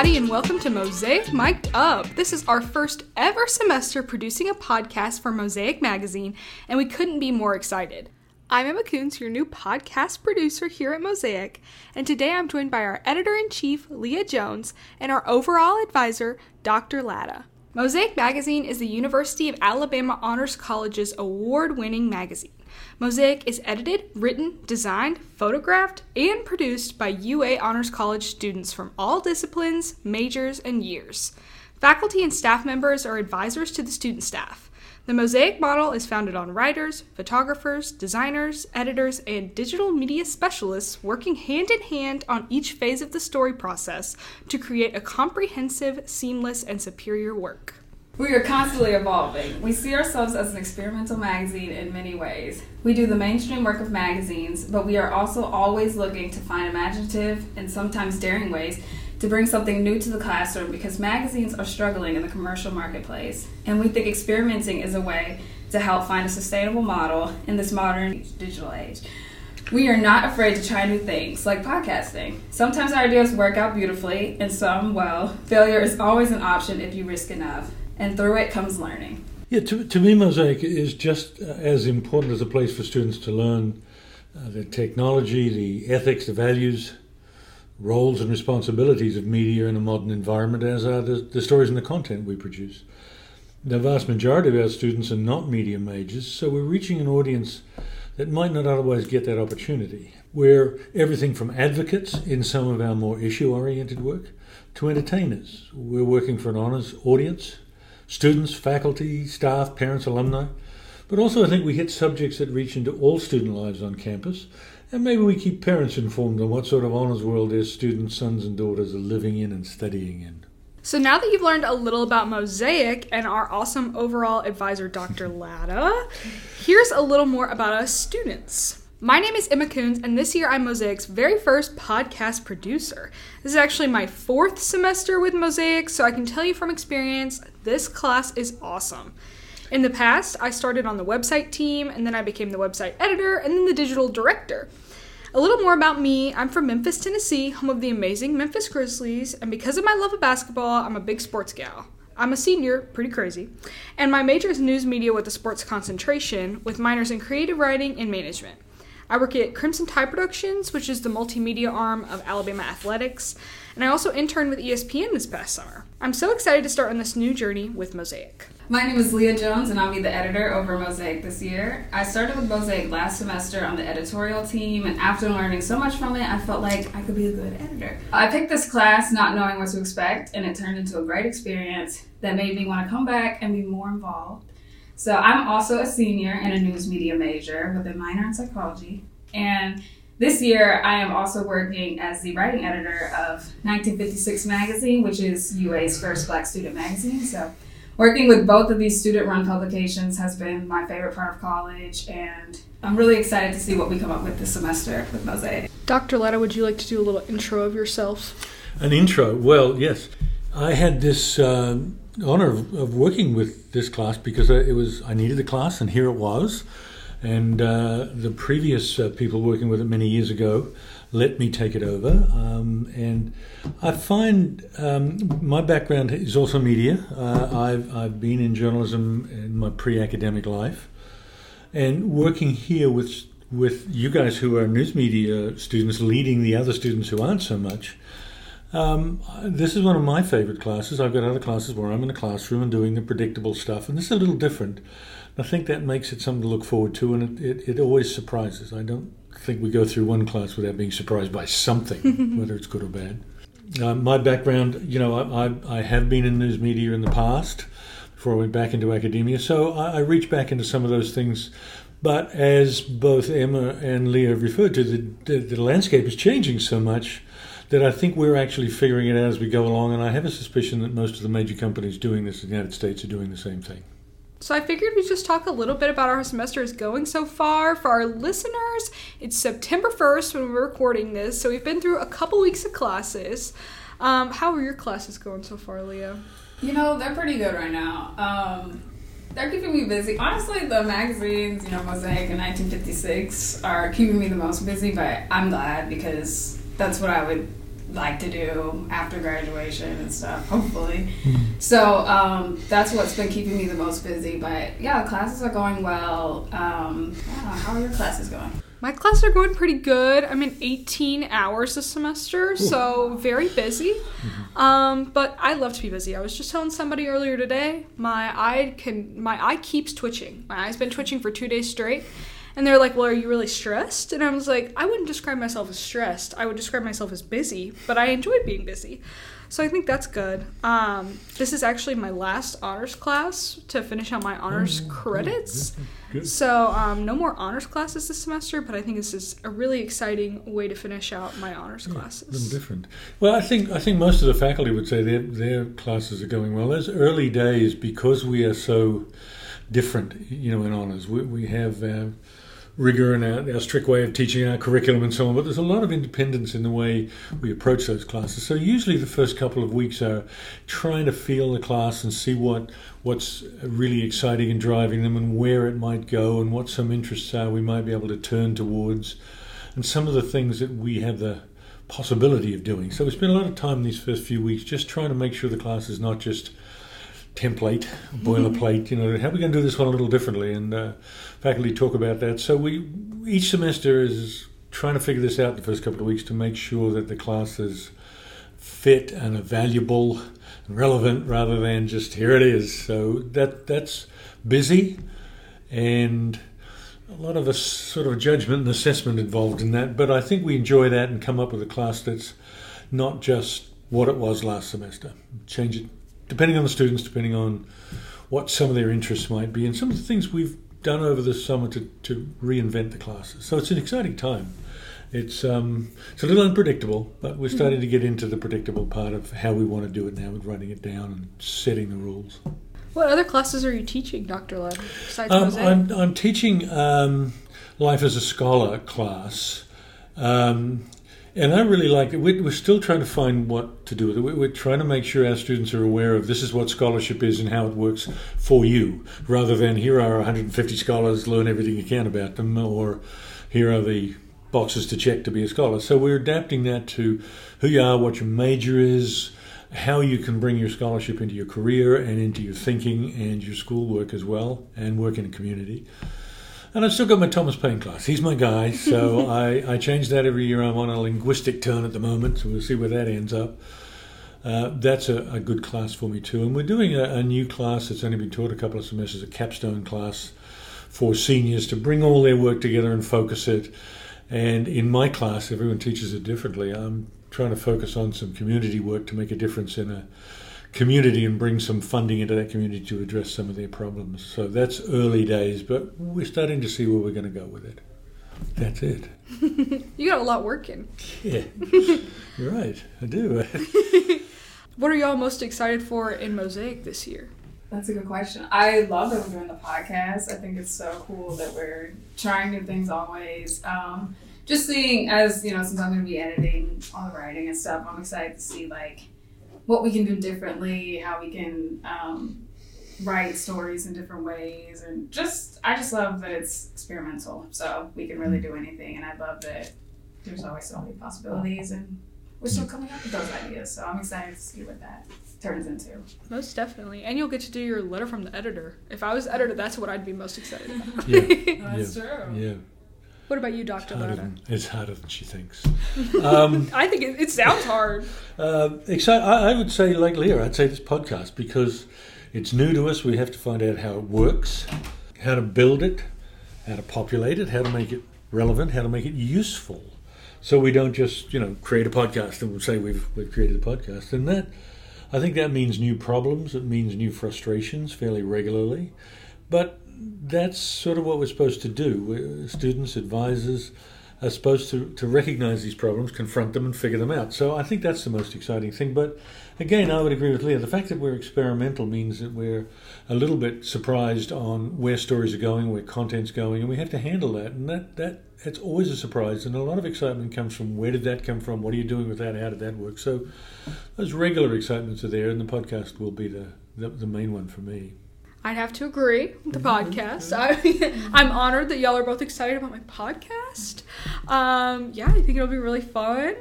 everybody, and welcome to Mosaic Mic'd Up. This is our first ever semester producing a podcast for Mosaic Magazine, and we couldn't be more excited. I'm Emma Coons, your new podcast producer here at Mosaic, and today I'm joined by our editor-in-chief, Leah Jones, and our overall advisor, Dr. Latta. Mosaic Magazine is the University of Alabama Honors College's award-winning magazine. Mosaic is edited, written, designed, photographed, and produced by UA Honors College students from all disciplines, majors, and years. Faculty and staff members are advisors to the student staff. The Mosaic model is founded on writers, photographers, designers, editors, and digital media specialists working hand-in-hand on each phase of the story process to create a comprehensive, seamless, and superior work. We are constantly evolving. We see ourselves as an experimental magazine in many ways. We do the mainstream work of magazines, but we are also always looking to find imaginative and sometimes daring ways to bring something new to the classroom because magazines are struggling in the commercial marketplace. And we think experimenting is a way to help find a sustainable model in this modern digital age. We are not afraid to try new things, like podcasting. Sometimes our ideas work out beautifully, and some, well, failure is always an option if you risk enough. And through it comes learning. Yeah, to me, Mosaic is just as important as a place for students to learn the technology, the ethics, the values, roles and responsibilities of media in a modern environment as are the stories and the content we produce. The vast majority of our students are not media majors, so we're reaching an audience that might not otherwise get that opportunity. We're everything from advocates in some of our more issue-oriented work to entertainers. We're working for an honors audience. Students, faculty, staff, parents, alumni, but also I think we hit subjects that reach into all student lives on campus, and maybe we keep parents informed on what sort of honors world their students, sons and daughters are living in and studying in. So now that you've learned a little about Mosaic and our awesome overall advisor, Dr. Latta, here's a little more about us students. My name is Emma Coons, and this year I'm Mosaic's very first podcast producer. This is actually my fourth semester with Mosaic, so I can tell you from experience, this class is awesome. In the past, I started on the website team, and then I became the website editor, and then the digital director. A little more about me, I'm from Memphis, Tennessee, home of the amazing Memphis Grizzlies, and because of my love of basketball, I'm a big sports gal. I'm a senior, pretty crazy, and my major is news media with a sports concentration, with minors in creative writing and management. I work at Crimson Tide Productions, which is the multimedia arm of Alabama athletics, and I also interned with ESPN this past summer. I'm so excited to start on this new journey with Mosaic. My name is Leah Jones, and I'll be the editor over Mosaic this year. I started with Mosaic last semester on the editorial team, and after learning so much from it, I felt like I could be a good editor. I picked this class not knowing what to expect, and it turned into a great experience that made me want to come back and be more involved. So I'm also a senior and a news media major with a minor in psychology. And this year, I am also working as the writing editor of 1956 magazine, which is UA's first Black student magazine. So working with both of these student-run publications has been my favorite part of college, and I'm really excited to see what we come up with this semester with Mosaic. Dr. Latta, would you like to do a little intro of yourself? An intro? Well, yes. I had this honor of working with this class because I needed the class, and here it was. And the previous people working with it many years ago let me take it over. And I find my background is also media. I've been in journalism in my pre-academic life, and working here with you guys who are news media students leading the other students who aren't so much. This is one of my favorite classes. I've got other classes where I'm in a classroom and doing the predictable stuff, and this is a little different. I think that makes it something to look forward to, and it always surprises. I don't think we go through one class without being surprised by something, whether it's good or bad. My background, I have been in news media in the past before I went back into academia, so I reach back into some of those things. But as both Emma and Leah referred to, the landscape is changing so much that I think we're actually figuring it out as we go along, and I have a suspicion that most of the major companies doing this in the United States are doing the same thing. So I figured we'd just talk a little bit about how our semester is going so far. For our listeners, it's September 1st when we're recording this, so we've been through a couple weeks of classes. How are your classes going so far, Leo? They're pretty good right now. They're keeping me busy. Honestly, the magazines, Mosaic and 1956, are keeping me the most busy, but I'm glad because that's what I would like to do after graduation and stuff, hopefully. So that's what's been keeping me the most busy. But yeah, classes are going well. I don't know, how are your classes going? My classes are going pretty good. I'm in 18 hours this semester, so very busy. But I love to be busy. I was just telling somebody earlier today, my eye keeps twitching. My eye's been twitching for 2 days straight. And they're like, well, are you really stressed? And I was like, I wouldn't describe myself as stressed. I would describe myself as busy, but I enjoyed being busy. So I think that's good. This is actually my last honors class to finish out my honors credits. Good. So no more honors classes this semester, but I think this is a really exciting way to finish out my honors classes. A little different. Well, I think most of the faculty would say their classes are going well. Those early days, because we are so different, you know, in honors, we have rigor and our strict way of teaching, our curriculum and so on, but there's a lot of independence in the way we approach those classes. So usually the first couple of weeks are trying to feel the class and see what's really exciting and driving them and where it might go and what some interests are we might be able to turn towards and some of the things that we have the possibility of doing. So we spend a lot of time these first few weeks just trying to make sure the class is not just template, boilerplate, you know, how are we going to do this one a little differently? And faculty talk about that. So we each semester is trying to figure this out the first couple of weeks to make sure that the class is fit and are valuable and relevant rather than just here it is. So that's busy, and a lot of a sort of judgment and assessment involved in that. But I think we enjoy that and come up with a class that's not just what it was last semester. Change it depending on the students, depending on what some of their interests might be, and some of the things we've done over the summer to reinvent the classes. So it's an exciting time. It's a little unpredictable, but we're starting to get into the predictable part of how we want to do it now with writing it down and setting the rules. What other classes are you teaching, Dr. Love, besides Mosaic? I'm teaching Life as a Scholar class. And I really like it. We're still trying to find what to do with it. We're trying to make sure our students are aware of this is what scholarship is and how it works for you, rather than here are 150 scholars, learn everything you can about them, or here are the boxes to check to be a scholar. So we're adapting that to who you are, what your major is, how you can bring your scholarship into your career and into your thinking and your schoolwork as well, and work in a community. And I've still got my Thomas Paine class. He's my guy, so I change that every year. I'm on a linguistic turn at the moment, so we'll see where that ends up. That's a good class for me, too. And we're doing a new class that's only been taught a couple of semesters, a capstone class for seniors to bring all their work together and focus it. And in my class, everyone teaches it differently. I'm trying to focus on some community work to make a difference in a community and bring some funding into that community to address some of their problems. So that's early days, but we're starting to see where we're going to go with it. That's it. You got a lot working. Yeah, you're right. I do. What are y'all most excited for in Mosaic this year? That's a good question. I love that we're doing the podcast. I think it's so cool that we're trying new things always. Just seeing as, you know, since I'm going to be editing all the writing and stuff, I'm excited to see, like, what we can do differently, how we can write stories in different ways, and I just love that it's experimental, so we can really do anything. And I love that there's always so many possibilities, and we're still coming up with those ideas, so I'm excited to see what that turns into. Most definitely. And you'll get to do your letter from the editor. If I was editor, that's what I'd be most excited about. Yeah. That's true. Yeah. What about you, Dr. Lana? It's harder than she thinks. I think it sounds hard. I would say, like Leah, I'd say this podcast, because it's new to us. We have to find out how it works, how to build it, how to populate it, how to make it relevant, how to make it useful. So we don't just, you know, create a podcast and we'll say we've created a podcast. And that, I think that means new problems. It means new frustrations fairly regularly. But that's sort of what we're supposed to do. We're, students, advisors, are supposed to recognize these problems, confront them, and figure them out. So I think that's the most exciting thing. But again, I would agree with Leah. The fact that we're experimental means that we're a little bit surprised on where stories are going, where content's going, and we have to handle that. And that it's always a surprise. And a lot of excitement comes from where did that come from? What are you doing with that? How did that work? So those regular excitements are there, and the podcast will be the main one for me. I'd have to agree with the podcast. I'm honored that y'all are both excited about my podcast. Yeah, I think it'll be really fun.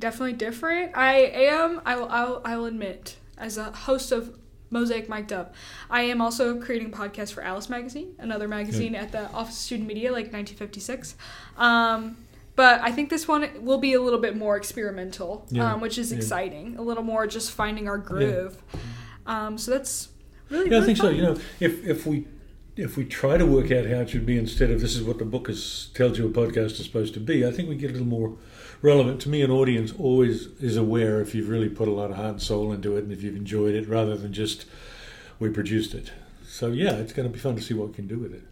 definitely different. I will admit, as a host of Mosaic Mic'd Up, I am also creating a podcast for Alice Magazine, another magazine at the Office of Student Media, like 1956. But I think this one will be a little bit more experimental, which is exciting. A little more just finding our groove. So that's really fun. Yeah, I think so. You know, if we try to work out how it should be instead of this is what the book tells you a podcast is supposed to be, I think we get a little more relevant. To me, an audience always is aware if you've really put a lot of heart and soul into it and if you've enjoyed it rather than just we produced it. So, yeah, it's going to be fun to see what we can do with it.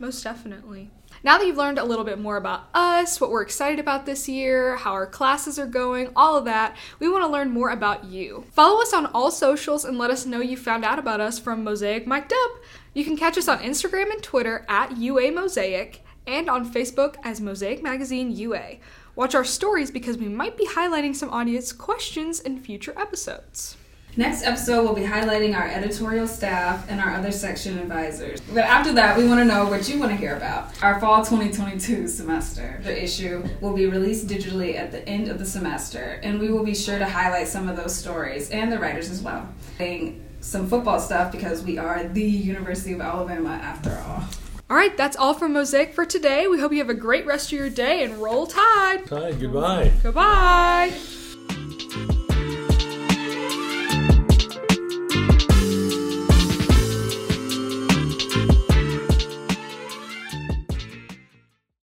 Most definitely. Now that you've learned a little bit more about us, what we're excited about this year, how our classes are going, all of that, we want to learn more about you. Follow us on all socials and let us know you found out about us from Mosaic Mic'd Up. You can catch us on Instagram and Twitter at UAMosaic and on Facebook as Mosaic Magazine UA. Watch our stories because we might be highlighting some audience questions in future episodes. Next episode, we'll be highlighting our editorial staff and our other section advisors. But after that, we want to know what you want to hear about. Our fall 2022 semester issue will be released digitally at the end of the semester, and we will be sure to highlight some of those stories and the writers as well. Some football stuff because we are the University of Alabama after all. All right, that's all from Mosaic for today. We hope you have a great rest of your day and roll Tide. Tide, goodbye. Goodbye.